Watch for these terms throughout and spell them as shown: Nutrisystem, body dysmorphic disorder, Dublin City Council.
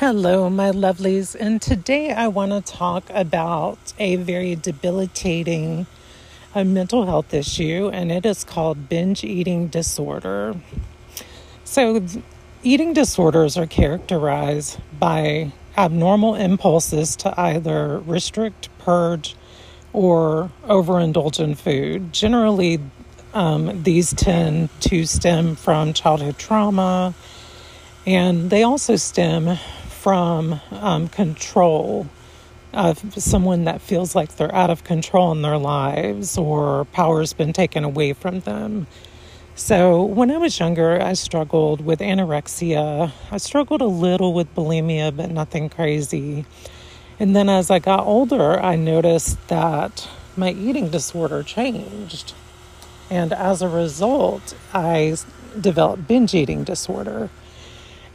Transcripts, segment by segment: Hello, my lovelies, and today I want to talk about a very debilitating mental health issue, and it is called binge eating disorder. So, eating disorders are characterized by abnormal impulses to either restrict, purge, or overindulge in food. Generally, these tend to stem from childhood trauma, and they also stem from control of someone that feels like they're out of control in their lives or power's been taken away from them. So when I was younger, I struggled with anorexia. I struggled a little with bulimia, but nothing crazy. And then as I got older, I noticed that my eating disorder changed. And as a result, I developed binge eating disorder.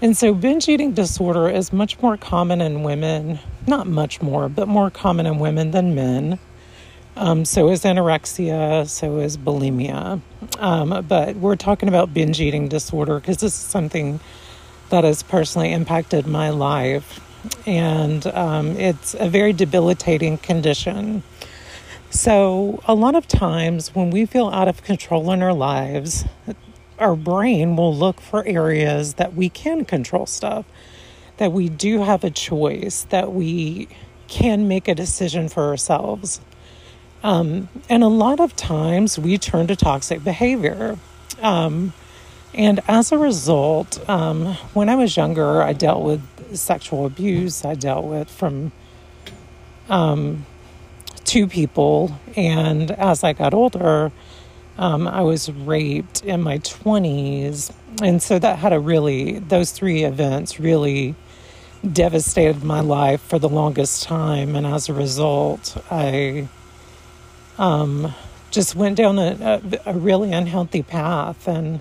And so binge eating disorder is much more common in women, not much more, but more common in women than men. So is anorexia, so is bulimia. But we're talking about binge eating disorder because this is something that has personally impacted my life. And it's a very debilitating condition. So a lot of times when we feel out of control in our lives, our brain will look for areas that we can control stuff, that we do have a choice, that we can make a decision for ourselves. And a lot of times we turn to toxic behavior. And as a result, when I was younger, I dealt with sexual abuse. I dealt with from two people. And as I got older, I was raped in my 20s. And so that had those three events really devastated my life for the longest time. And as a result, I just went down a really unhealthy path. And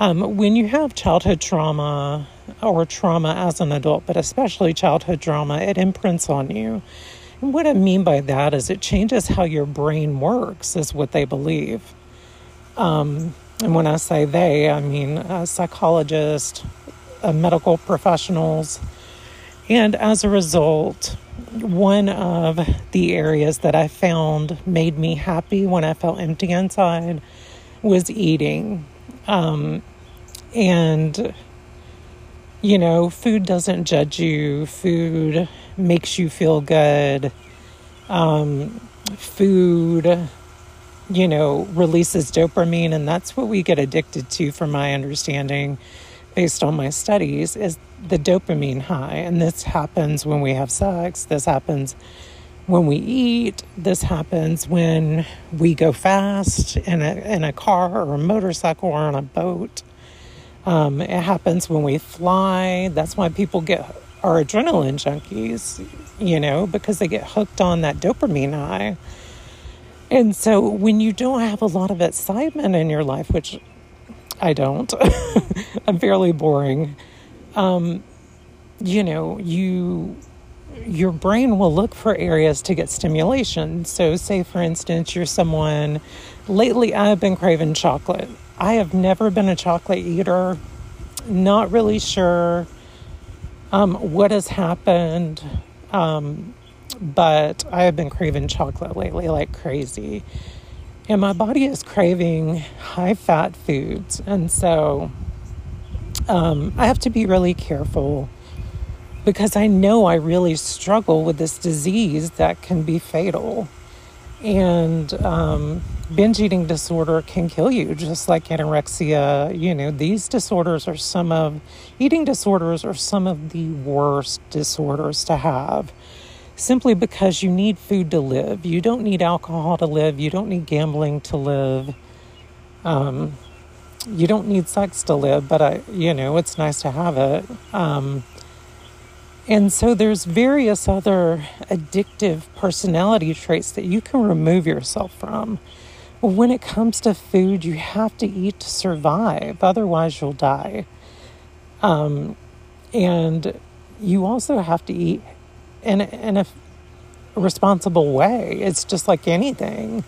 when you have childhood trauma or trauma as an adult, but especially childhood trauma, it imprints on you. And what I mean by that is it changes how your brain works, is what they believe. And when I say they, I mean psychologists, medical professionals. And as a result, one of the areas that I found made me happy when I felt empty inside was eating. And, you know, food doesn't judge you. Food makes you feel good. Food, you know, releases dopamine, and that's what we get addicted to, from my understanding, based on my studies, is the dopamine high. And this happens when we have sex. This happens when we eat. This happens when we go fast in a car or a motorcycle or on a boat. It happens when we fly. That's why people are adrenaline junkies, you know, because they get hooked on that dopamine high. And so when you don't have a lot of excitement in your life, which I don't, I'm fairly boring, you know, your brain will look for areas to get stimulation. So say, for instance, you're someone, lately I've been craving chocolate. I have never been a chocolate eater. Not really sure what has happened, but I have been craving chocolate lately like crazy. And my body is craving high-fat foods. And so I have to be really careful because I know I really struggle with this disease that can be fatal. And binge eating disorder can kill you, just like anorexia. You know, these disorders are eating disorders are some of the worst disorders to have, simply because you need food to live. You don't need alcohol to live. You don't need gambling to live. You don't need sex to live, but you know, it's nice to have it. And so there's various other addictive personality traits that you can remove yourself from. When it comes to food, you have to eat to survive. Otherwise, you'll die. And you also have to eat in a responsible way. It's just like anything.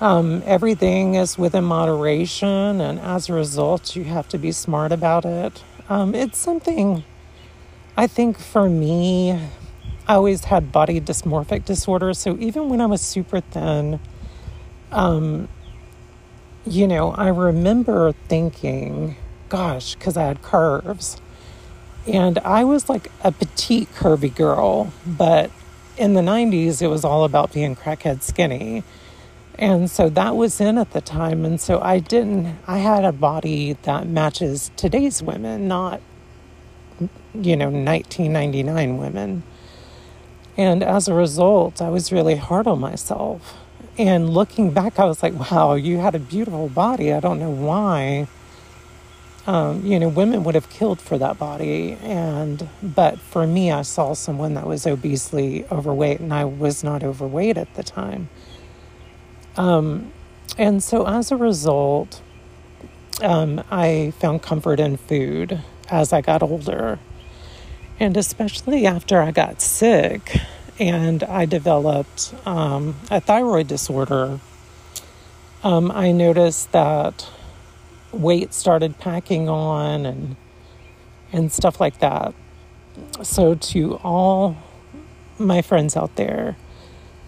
Everything is within moderation. And as a result, you have to be smart about it. It's something I think for me, I always had body dysmorphic disorder. So even when I was super thin, you know, I remember thinking, gosh, because I had curves. And I was like a petite, curvy girl. But in the 90s, it was all about being crackhead skinny. And so that was in at the time. And so I had a body that matches today's women, not, you know, 1999 women. And as a result, I was really hard on myself. And looking back, I was like, wow, you had a beautiful body. I don't know why. You know, women would have killed for that body. But for me, I saw someone that was obesely overweight, and I was not overweight at the time. And so as a result, I found comfort in food as I got older. And especially after I got sick and I developed a thyroid disorder, I noticed that weight started packing on and stuff like that. So to all my friends out there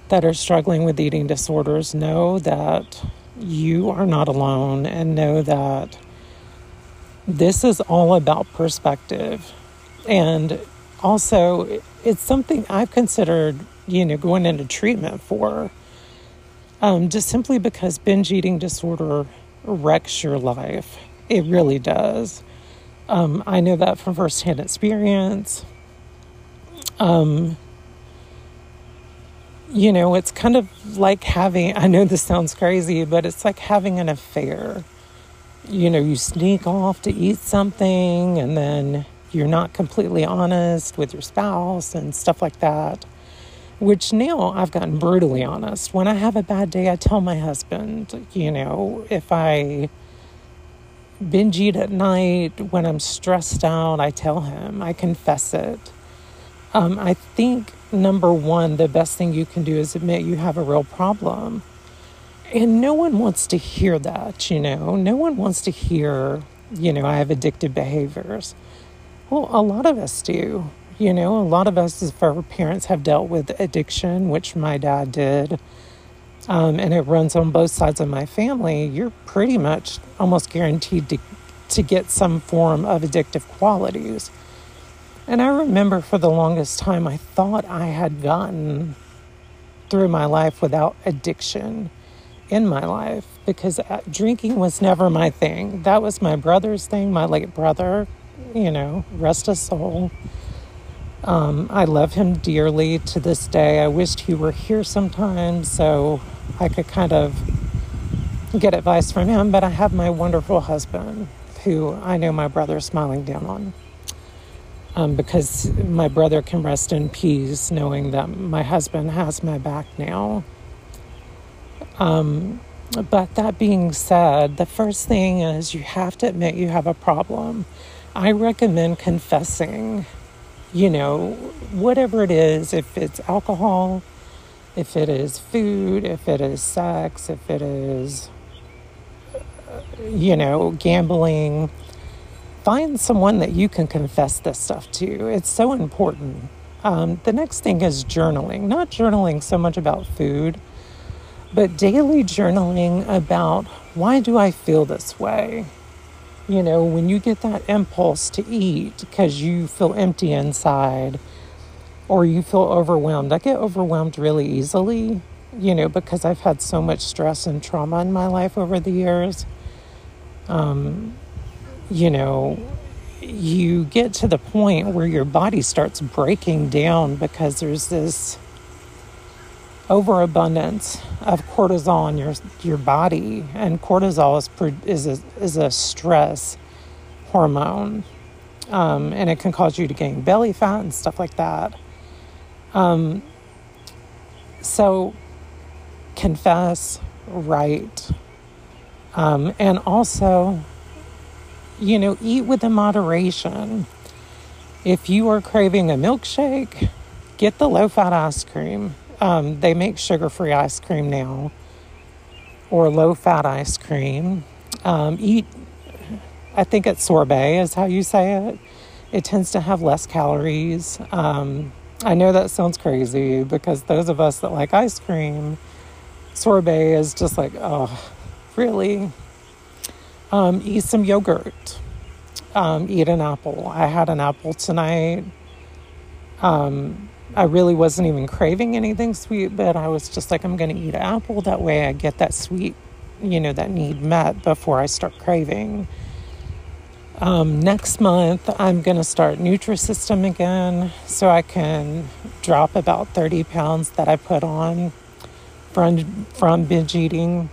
that are struggling with eating disorders, know that you are not alone, and know that this is all about perspective. And also, it's something I've considered, you know, going into treatment for, just simply because binge eating disorder wrecks your life. It really does. I know that from firsthand experience. You know, it's kind of like having, I know this sounds crazy, but it's like having an affair. You know, you sneak off to eat something, and then you're not completely honest with your spouse and stuff like that, which now I've gotten brutally honest. When I have a bad day, I tell my husband, you know, if I binge eat at night, when I'm stressed out, I tell him, I confess it. I think, number one, the best thing you can do is admit you have a real problem. And no one wants to hear that, you know. No one wants to hear, you know, I have addictive behaviors. Well, a lot of us do. You know, a lot of us, if our parents have dealt with addiction, which my dad did, and it runs on both sides of my family, you're pretty much almost guaranteed to get some form of addictive qualities. And I remember for the longest time, I thought I had gotten through my life without addiction in my life, because drinking was never my thing. That was my brother's thing, my late brother, you know, rest his soul. I love him dearly to this day. I wished he were here sometime so I could kind of get advice from him. But I have my wonderful husband, who I know my brother is smiling down on. Because my brother can rest in peace knowing that my husband has my back now. But that being said, the first thing is you have to admit you have a problem. I recommend confessing, you know, whatever it is, if it's alcohol, if it is food, if it is sex, if it is, you know, gambling. Find someone that you can confess this stuff to. It's so important. The next thing is journaling. Not journaling so much about food, but daily journaling about, why do I feel this way? You know, when you get that impulse to eat because you feel empty inside or you feel overwhelmed. I get overwhelmed really easily, you know, because I've had so much stress and trauma in my life over the years. You know, you get to the point where your body starts breaking down because there's this overabundance of cortisol in your body, and cortisol is a stress hormone, and it can cause you to gain belly fat and stuff like that. So confess, write, and also, you know, eat with a moderation. If you are craving a milkshake, get the low-fat ice cream. They make sugar-free ice cream now, or low-fat ice cream. I think it's sorbet is how you say it. It tends to have less calories. I know that sounds crazy because those of us that like ice cream, sorbet is just like, oh, really? Eat some yogurt. Eat an apple. I had an apple tonight. I really wasn't even craving anything sweet, but I was just like, I'm going to eat an apple. That way I get that sweet, that need met before I start craving. Next month, I'm going to start Nutrisystem again so I can drop about 30 pounds that I put on from binge eating.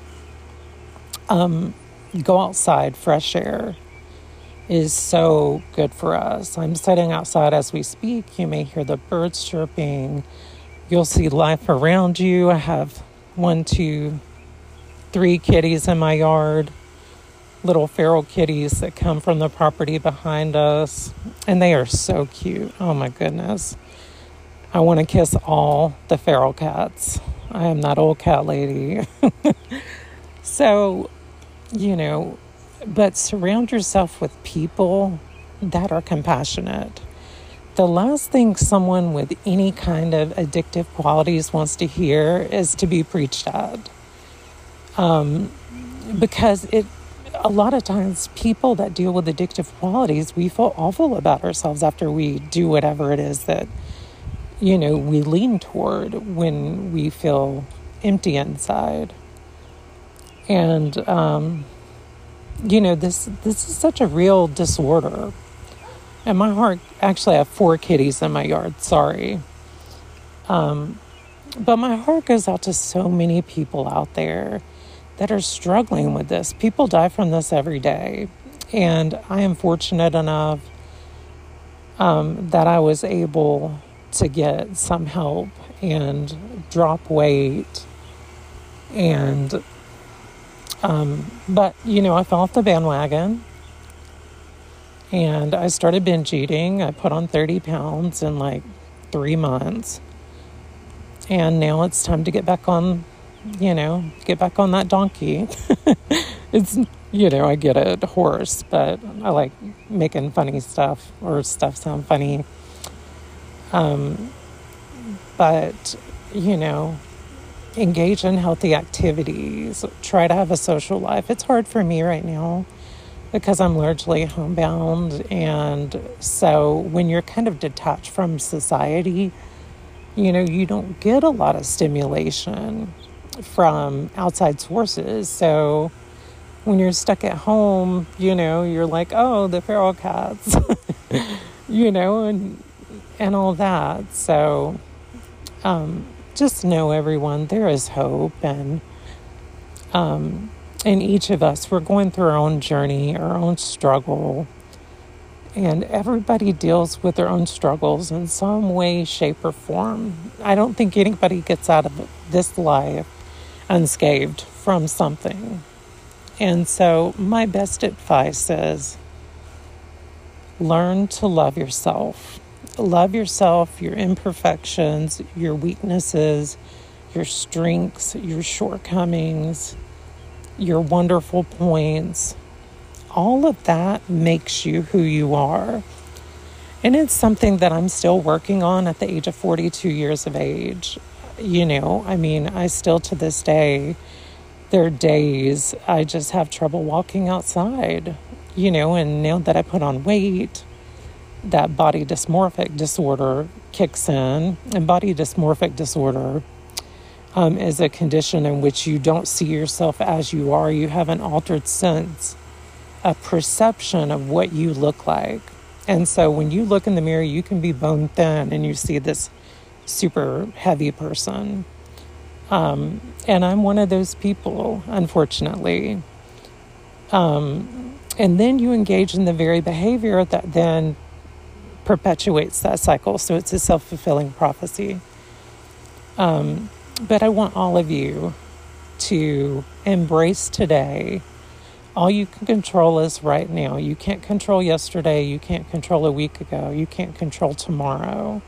Go outside, fresh air is so good for us. I'm sitting outside as we speak. You may hear the birds chirping. You'll see life around you. I have 1, 2, 3 kitties in my yard, little feral kitties that come from the property behind us, and they are so cute. Oh my goodness. I want to kiss all the feral cats. I am that old cat lady. So, but surround yourself with people that are compassionate. The last thing someone with any kind of addictive qualities wants to hear is to be preached at. Because a lot of times people that deal with addictive qualities, we feel awful about ourselves after we do whatever it is that, we lean toward when we feel empty inside. And, this is such a real disorder. And my heart, actually I have 4 kitties in my yard, sorry. But my heart goes out to so many people out there that are struggling with this. People die from this every day. And I am fortunate enough that I was able to get some help and drop weight. And but, I fell off the bandwagon and I started binge eating. I put on 30 pounds in like 3 months. And now it's time to get back on, that donkey. It's, I get it, horse, but I like making funny stuff or stuff sound funny. But, engage in healthy activities. Try to have a social life. It's hard for me right now because I'm largely homebound. And so when you're kind of detached from society, you don't get a lot of stimulation from outside sources. So when you're stuck at home, you're like, oh, the feral cats, and all that. So, just know, everyone, there is hope, and in each of us, we're going through our own journey, our own struggle, and everybody deals with their own struggles in some way, shape, or form. I don't think anybody gets out of this life unscathed from something. And so my best advice is learn to love yourself. Love yourself, your imperfections, your weaknesses, your strengths, your shortcomings, your wonderful points. All of that makes you who you are. And it's something that I'm still working on at the age of 42 years of age. I still to this day, there are days I just have trouble walking outside, and now that I put on weight, that body dysmorphic disorder kicks in. And body dysmorphic disorder is a condition in which you don't see yourself as you are. You have an altered sense, a perception of what you look like. And so when you look in the mirror, you can be bone thin and you see this super heavy person. And I'm one of those people, unfortunately. And then you engage in the very behavior that then perpetuates that cycle. So it's a self-fulfilling prophecy. But I want all of you to embrace today. All you can control is right now. You can't control yesterday. You can't control a week ago. You can't control tomorrow.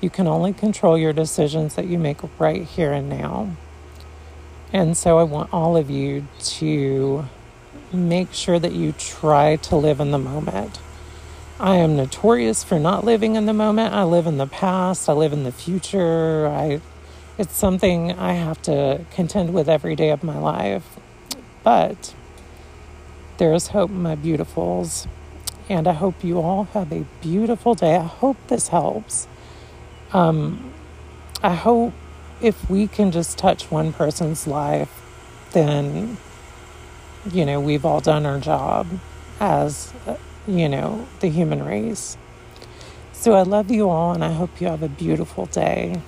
You can only control your decisions that you make right here and now. And so I want all of you to make sure that you try to live in the moment. I am notorious for not living in the moment. I live in the past. I live in the future. It's something I have to contend with every day of my life. But there is hope, my beautifuls. And I hope you all have a beautiful day. I hope this helps. I hope if we can just touch one person's life, then, you know, we've all done our job as the human race. So I love you all, and I hope you have a beautiful day.